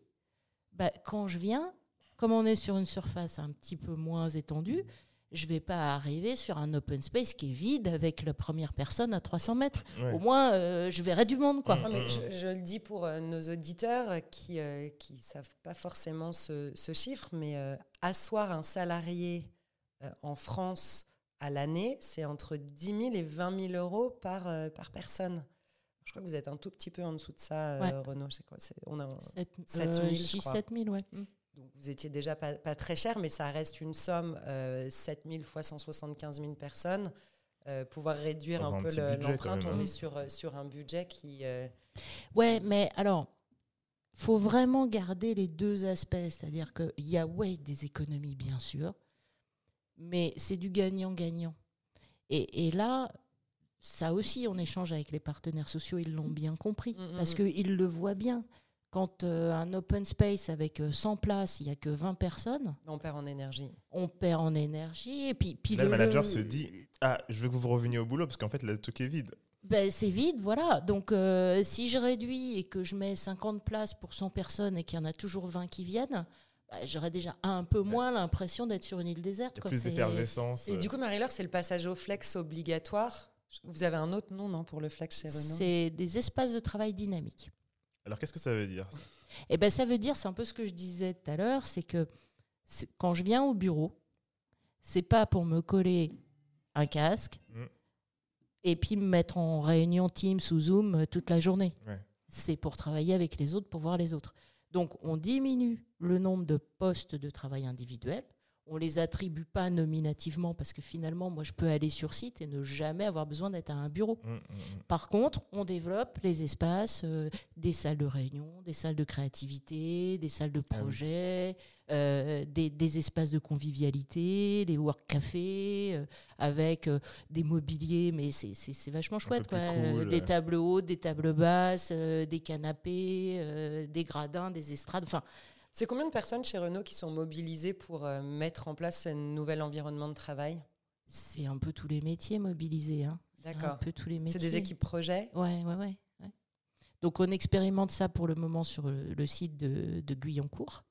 bah, quand je viens, comme on est sur une surface un petit peu moins étendue, je ne vais pas arriver sur un open space qui est vide avec la première personne à trois cents mètres. Ouais. Au moins, euh, je verrai du monde. Quoi. Non, mais je, je le dis pour euh, nos auditeurs qui ne euh, qui savent pas forcément ce, ce chiffre, mais euh, asseoir un salarié euh, en France à l'année, c'est entre dix mille et vingt mille euros par, euh, par personne. Je crois que vous êtes un tout petit peu en dessous de ça, euh, ouais. Renaud. C'est quoi c'est, on a sept mille, je crois. sept mille, ouais. Mmh. Donc vous étiez déjà pas, pas très cher, mais ça reste une somme, euh, sept mille fois cent soixante-quinze mille personnes. Euh, pouvoir réduire un, un peu le, l'empreinte, on est sur, sur un budget qui... Euh, ouais, mais alors, faut vraiment garder les deux aspects, c'est-à-dire qu'il y a ouais, des économies, bien sûr, mais c'est du gagnant-gagnant. Et, et là, ça aussi, on échange avec les partenaires sociaux, ils l'ont bien compris, mmh, parce qu'ils le voient bien. Quand euh, un open space avec euh, cent places, il n'y a que vingt personnes... On perd en énergie. On perd en énergie. Et puis, puis là, le, le manager le... se dit « Ah, je veux que vous reveniez au boulot, parce qu'en fait, la truc est vide. » Ben, c'est vide, voilà. Donc, euh, si je réduis et que je mets cinquante places pour cent personnes et qu'il y en a toujours vingt qui viennent... Bah, j'aurais déjà un peu moins ouais. l'impression d'être sur une île déserte. Quoi. Plus d'effervescence. Et euh... du coup, Marie-Laure, c'est le passage au flex obligatoire. Vous avez un autre nom, non, pour le flex chez Renault ? C'est des espaces de travail dynamiques. Alors, qu'est-ce que ça veut dire ça ? Eh ben, ça veut dire, c'est un peu ce que je disais tout à l'heure, c'est que c'est, quand je viens au bureau, c'est pas pour me coller un casque mmh. et puis me mettre en réunion Teams ou Zoom toute la journée. Ouais. C'est pour travailler avec les autres, pour voir les autres. Donc, on diminue le nombre de postes de travail individuels. On ne les attribue pas nominativement parce que finalement, moi, je peux aller sur site et ne jamais avoir besoin d'être à un bureau. Mmh, mmh. Par contre, on développe les espaces, euh, des salles de réunion, des salles de créativité, des salles de projet, ah oui. euh, des, des espaces de convivialité, des work cafés euh, avec euh, des mobiliers, mais c'est, c'est, c'est vachement chouette. Quoi. Cool. Des tables hautes, des tables basses, euh, des canapés, euh, des gradins, des estrades, enfin... C'est combien de personnes chez Renault qui sont mobilisées pour euh, mettre en place un nouvel environnement de travail ? C'est un peu tous les métiers mobilisés. Hein. D'accord. C'est un peu tous les métiers. C'est des équipes projets ? Ouais, ouais, ouais, ouais. Donc, on expérimente ça pour le moment sur le, le site de, de Guyancourt.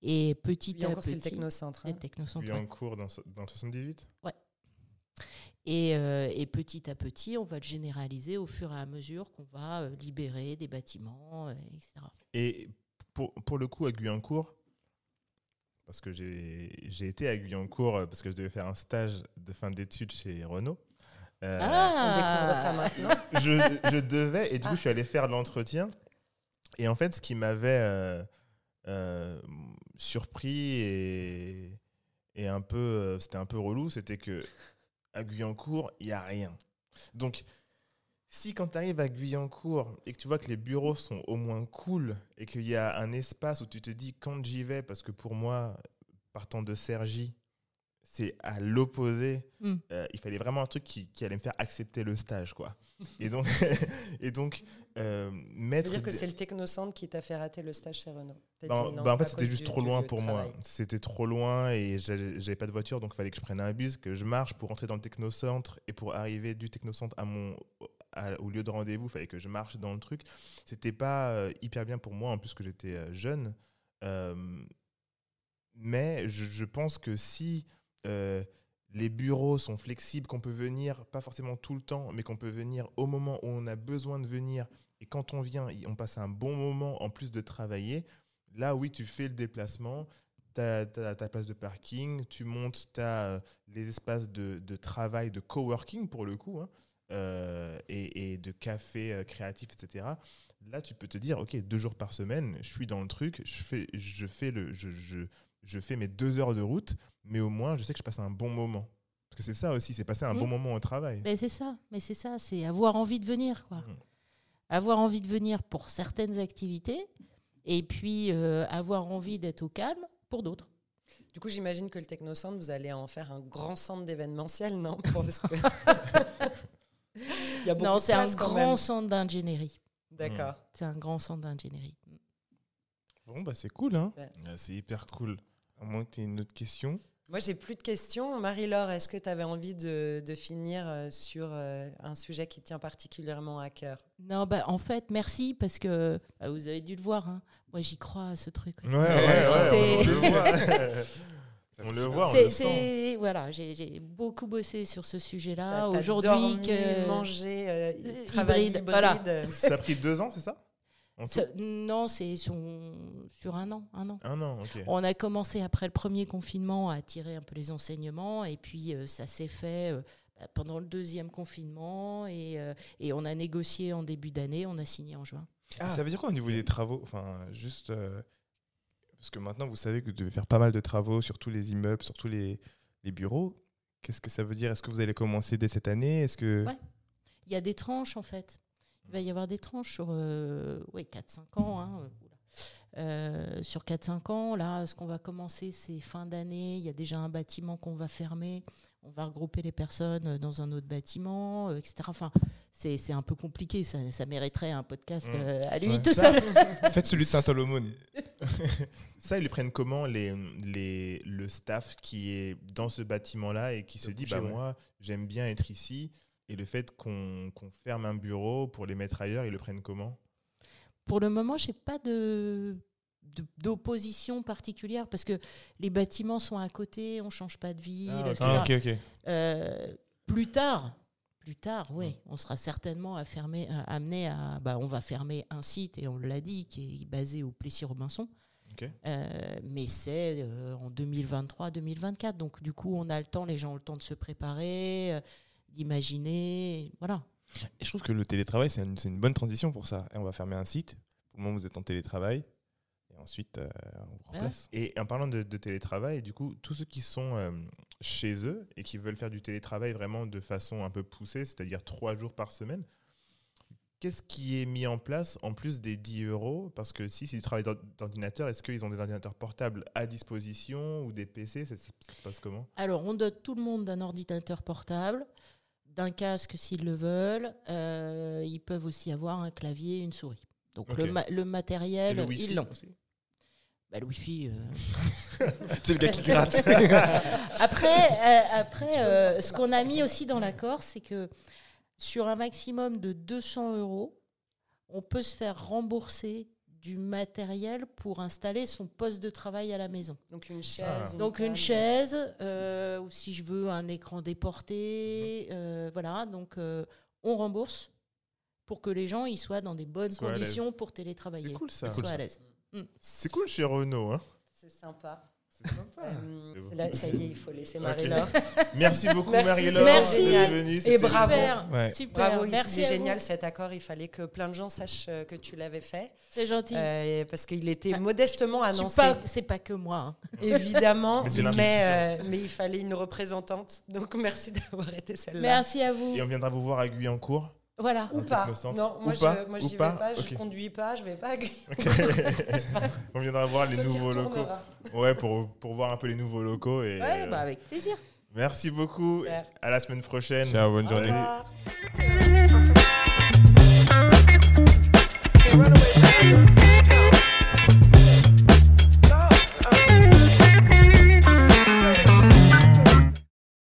Et petit Guyancourt, à petit... Guyancourt, c'est le technocentre. Hein. Le technocentre, Guyancourt, ouais. dans, dans le soixante-dix-huit ? Ouais. Et, euh, et petit à petit, on va le généraliser au fur et à mesure qu'on va euh, libérer des bâtiments, euh, et cetera. Et... Pour, pour le coup, à Guyancourt, parce que j'ai, j'ai été à Guyancourt parce que je devais faire un stage de fin d'études chez Renault. Euh, ah, on découvre ça maintenant. je, je devais, et du ah. coup, je suis allé faire l'entretien. Et en fait, ce qui m'avait euh, euh, surpris et, et un peu, c'était un peu relou, c'était qu'à Guyancourt, il n'y a rien. Donc... Si quand tu arrives à Guyancourt et que tu vois que les bureaux sont au moins cool et qu'il y a un espace où tu te dis quand j'y vais, parce que pour moi, partant de Cergy, c'est à l'opposé, mm. euh, il fallait vraiment un truc qui, qui allait me faire accepter le stage. Quoi. Et donc, et donc euh, mettre... C'est-à-dire que c'est le technocentre qui t'a fait rater le stage chez Renault. Bah, dit, non, bah en fait, c'était juste du, trop loin pour moi. Travail. C'était trop loin et j'avais, j'avais pas de voiture, donc il fallait que je prenne un bus, que je marche pour rentrer dans le technocentre et pour arriver du technocentre à mon... au lieu de rendez-vous, il fallait que je marche dans le truc. C'était pas euh, hyper bien pour moi, en plus que j'étais euh, jeune. Euh, mais je, je pense que si euh, les bureaux sont flexibles, qu'on peut venir, pas forcément tout le temps, mais qu'on peut venir au moment où on a besoin de venir, et quand on vient, on passe un bon moment en plus de travailler, là, oui, tu fais le déplacement, t'as ta place de parking, tu montes, t'as euh, les espaces de, de travail, de coworking pour le coup, hein. Euh, et, et de café euh, créatif, et cetera. Là, tu peux te dire, ok, deux jours par semaine, je suis dans le truc, je fais, je fais, le, je, je, je fais mes deux heures de route, mais au moins, je sais que je passe un bon moment. Parce que c'est ça aussi, c'est passer un mmh. bon moment au travail. Mais c'est ça, mais c'est ça, c'est avoir envie de venir, quoi. Mmh. Avoir envie de venir pour certaines activités, et puis euh, avoir envie d'être au calme pour d'autres. Du coup, j'imagine que le Technocentre, vous allez en faire un grand centre d'événementiel, non ? Parce que... Non, c'est un grand centre d'ingénierie. D'accord. C'est un grand centre d'ingénierie. Bon, bah c'est cool, hein ? Ouais. C'est hyper cool. À moins que tu aies une autre question. Moi, j'ai plus de questions. Marie-Laure, est-ce que tu avais envie de, de finir sur un sujet qui tient particulièrement à cœur ? Non, bah en fait, merci, parce que bah, vous avez dû le voir. Hein. Moi, j'y crois à ce truc. Ouais, ouais, ouais. On le voit. On le voit, on c'est, le sent. C'est, voilà, j'ai, j'ai beaucoup bossé sur ce sujet-là. T'as aujourd'hui, dormi, que... mangé, euh, travail hybride. Voilà. Ça a pris deux ans, c'est ça, ça non, c'est sur, sur un an. Un an, un an okay. On a commencé après le premier confinement à tirer un peu les enseignements. Et puis, euh, ça s'est fait euh, pendant le deuxième confinement. Et, euh, et on a négocié en début d'année. On a signé en juin. Ah, ça veut dire quoi au niveau des travaux ? Enfin, juste... Euh... Parce que maintenant, vous savez que vous devez faire pas mal de travaux sur tous les immeubles, sur tous les, les bureaux. Qu'est-ce que ça veut dire ? Est-ce que vous allez commencer dès cette année ? Est-ce que... Ouais. Il y a des tranches, en fait. Il va y avoir des tranches sur euh, ouais, quatre à cinq ans. Hein. Euh, sur quatre cinq ans, là, ce qu'on va commencer, c'est fin d'année. Il y a déjà un bâtiment qu'on va fermer. On va regrouper les personnes dans un autre bâtiment, et cetera. Enfin, c'est, c'est un peu compliqué. Ça, ça mériterait un podcast mmh. euh, à lui ouais. tout ça, seul. Faites celui de Saint-Holomone. Ça, ils le prennent comment, les, les, le staff qui est dans ce bâtiment-là et qui se, se dit, bah, ouais. moi, j'aime bien être ici. Et le fait qu'on, qu'on ferme un bureau pour les mettre ailleurs, ils le prennent comment ? Pour le moment, je n'ai pas de, de, d'opposition particulière parce que les bâtiments sont à côté, on ne change pas de ville. Ah, okay. ah, okay, okay. Euh, plus tard, plus tard, oui, mmh. on sera certainement à fermer, à, amené à... Bah, on va fermer un site, et on l'a dit, qui est basé au Plessis-Robinson. Okay. Euh, mais c'est euh, en deux mille vingt-trois deux mille vingt-quatre. Donc, du coup, on a le temps, les gens ont le temps de se préparer, euh, d'imaginer, voilà. Et je trouve que le télétravail, c'est une, c'est une bonne transition pour ça. Et on va fermer un site, au moment où vous êtes en télétravail, et ensuite euh, on vous remplace. Et en parlant de, de télétravail, du coup, tous ceux qui sont euh, chez eux et qui veulent faire du télétravail vraiment de façon un peu poussée, c'est-à-dire trois jours par semaine, qu'est-ce qui est mis en place en plus des dix euros ? Parce que si c'est du travail d'ordinateur, est-ce qu'ils ont des ordinateurs portables à disposition ou des P C ? Ça, ça, ça se passe comment ? Alors, on dote tout le monde d'un ordinateur portable, d'un casque s'ils le veulent, euh, ils peuvent aussi avoir un clavier et une souris. Donc okay. le, ma- le matériel, le ils l'ont. Aussi bah, le Wi-Fi... Euh... c'est le gars qui gratte. Après, euh, après euh, ce qu'on a mis aussi dans l'accord, c'est que sur un maximum de deux cents euros, on peut se faire rembourser du matériel pour installer son poste de travail à la maison. Donc une chaise. Ah. Donc une chaise, euh, ou si je veux un écran déporté, euh, voilà. Donc euh, on rembourse pour que les gens ils soient dans des bonnes soit conditions pour télétravailler. C'est cool ça. C'est cool, soit à l'aise. Mmh. C'est cool chez Renault, hein. C'est sympa. C'est sympa. Euh, c'est là, ça y est, il faut laisser Marie-Laure. Okay. Merci beaucoup Marie-Laure. Merci. Bienvenue. Et bravo. Super. Ouais. Super. Bravo. Merci, c'est génial cet accord. Il fallait que plein de gens sachent que tu l'avais fait. C'est gentil. Euh, parce qu'il était enfin, modestement annoncé. Pas, c'est pas que moi. Hein. Évidemment, mais, mais, euh, mais il fallait une représentante. Donc merci d'avoir été celle-là. Merci à vous. Et on viendra vous voir à Guyancourt. Voilà. Ou pas. Non, moi, ou je, pas. moi j'y ou vais pas, pas je okay. conduis pas, je vais pas. Okay. On viendra voir les nouveaux locaux. Ouais, pour, pour voir un peu les nouveaux locaux. Et ouais, euh... bah avec plaisir. Merci beaucoup. Super. À la semaine prochaine. Ciao, bonne journée.